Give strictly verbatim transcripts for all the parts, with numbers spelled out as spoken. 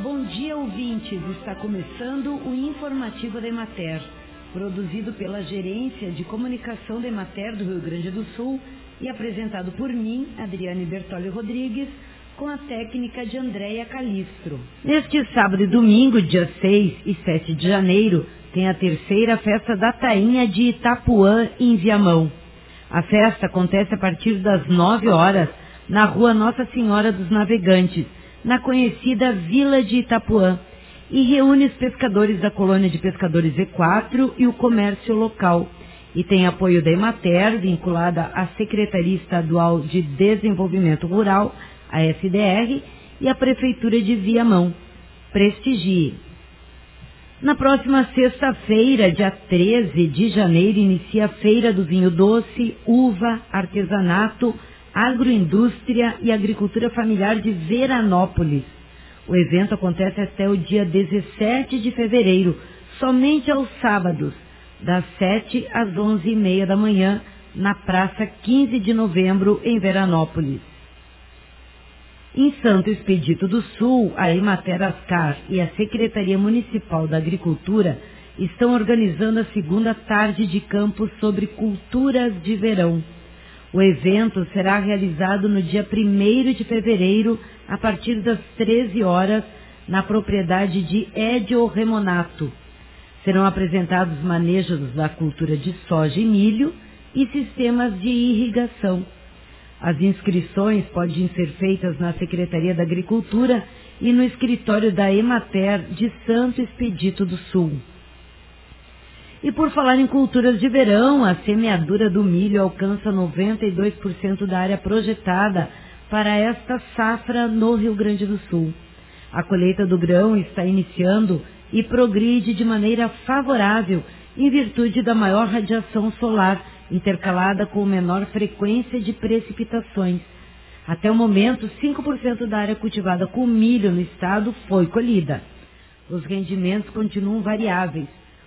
Bom dia, ouvintes. Está começando o informativo da Emater, produzido pela Gerência de Comunicação da Emater do Rio Grande do Sul e apresentado por mim, Adriane Bertoli Rodrigues, com a técnica de Andréia Calistro. Neste sábado e domingo, dia seis e sete de janeiro, tem a terceira festa da Tainha de Itapuã, em Viamão. A festa acontece a partir das nove horas, na rua Nossa Senhora dos Navegantes, na conhecida Vila de Itapuã, e reúne os pescadores da colônia de pescadores E quatro e o comércio local, e tem apoio da Emater, vinculada à Secretaria Estadual de Desenvolvimento Rural, a S D R, e a Prefeitura de Viamão. Prestigie! Na próxima sexta-feira, dia treze de janeiro, inicia a Feira do Vinho Doce, Uva, Artesanato, Agroindústria e Agricultura Familiar de Veranópolis. O evento acontece até o dia dezessete de fevereiro, somente aos sábados, das sete às onze e meia da manhã, na Praça quinze de Novembro, em Veranópolis. Em Santo Expedito do Sul, a Emater Ascar e a Secretaria Municipal da Agricultura estão organizando a segunda tarde de campo sobre culturas de verão. O evento será realizado no dia primeiro de fevereiro, a partir das treze horas, na propriedade de Edio Remonato. Serão apresentados manejos da cultura de soja e milho e sistemas de irrigação. As inscrições podem ser feitas na Secretaria da Agricultura e no escritório da Emater de Santo Expedito do Sul. E por falar em culturas de verão, a semeadura do milho alcança noventa e dois por cento da área projetada para esta safra no Rio Grande do Sul. A colheita do grão está iniciando e progride de maneira favorável em virtude da maior radiação solar, intercalada com menor frequência de precipitações. Até o momento, cinco por cento da área cultivada com milho no estado foi colhida. Os rendimentos continuam variáveis,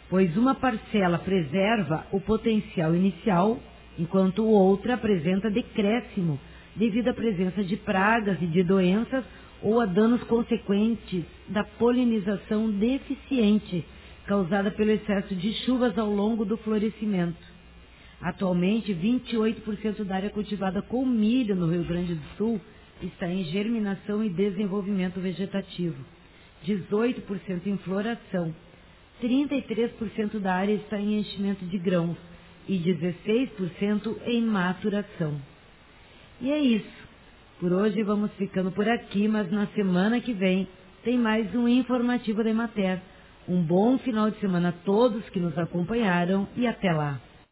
pois uma parcela preserva o potencial inicial, enquanto outra apresenta decréscimo devido à presença de pragas e de doenças ou a danos consequentes da polinização deficiente causada pelo excesso de chuvas ao longo do florescimento. Atualmente, vinte e oito por cento da área cultivada com milho no Rio Grande do Sul está em germinação e desenvolvimento vegetativo, dezoito por cento em floração, trinta e três por cento da área está em enchimento de grãos e dezesseis por cento em maturação. E é isso. Por hoje vamos ficando por aqui, mas na semana que vem tem mais um informativo da Emater. Um bom final de semana a todos que nos acompanharam e até lá.